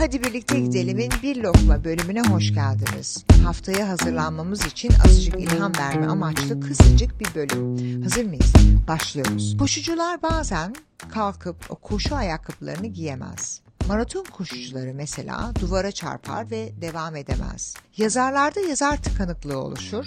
Hadi birlikte gidelim'in bir lokma bölümüne hoş geldiniz. Haftaya hazırlanmamız için azıcık ilham verme amaçlı kısacık bir bölüm. Hazır mıyız? Başlıyoruz. Koşucular bazen kalkıp o koşu ayakkabılarını giyemez. Maraton koşucuları mesela duvara çarpar ve devam edemez. Yazarlarda yazar tıkanıklığı oluşur.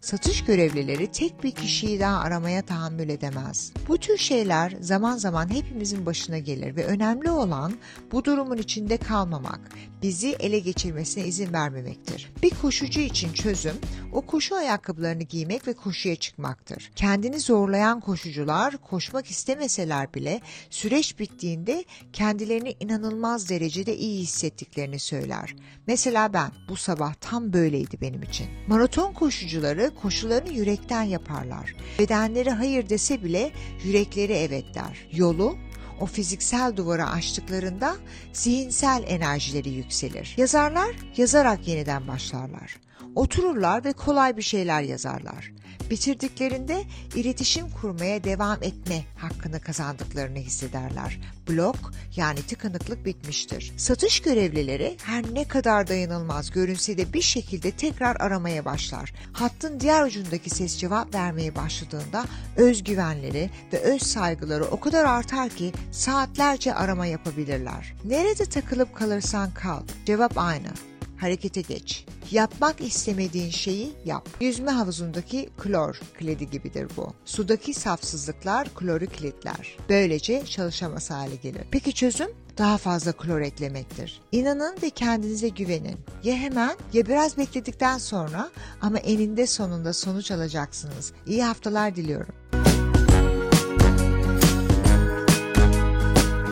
Satış görevlileri tek bir kişiyi daha aramaya tahammül edemez. Bu tür şeyler zaman zaman hepimizin başına gelir ve önemli olan bu durumun içinde kalmamak, bizi ele geçirmesine izin vermemektir. Bir koşucu için çözüm, o koşu ayakkabılarını giymek ve koşuya çıkmaktır. Kendini zorlayan koşucular koşmak istemeseler bile süreç bittiğinde kendilerini inanılmaz derecede iyi hissettiklerini söyler. Mesela ben bu sabah tam böyleydi benim için. Maraton koşucuları koşularını yürekten yaparlar. Bedenleri hayır dese bile yürekleri evet der. Yolu o fiziksel duvara aştıklarında zihinsel enerjileri yükselir. Yazarlar yazarak yeniden başlarlar. Otururlar ve kolay bir şeyler yazarlar. Bitirdiklerinde iletişim kurmaya devam etme hakkını kazandıklarını hissederler. Blok yani tıkanıklık bitmiştir. Satış görevlileri her ne kadar dayanılmaz görünse de bir şekilde tekrar aramaya başlar. Hattın diğer ucundaki ses cevap vermeye başladığında özgüvenleri ve öz saygıları o kadar artar ki saatlerce arama yapabilirler. Nerede takılıp kalırsan kal, cevap aynı. Harekete geç. Yapmak istemediğin şeyi yap. Yüzme havuzundaki klor kilidi gibidir bu. Sudaki safsızlıklar kloru kilitler. Böylece çalışamaz hale gelir. Peki çözüm? Daha fazla klor eklemektir. İnanın ve kendinize güvenin. Ya hemen ya biraz bekledikten sonra ama eninde sonunda sonuç alacaksınız. İyi haftalar diliyorum.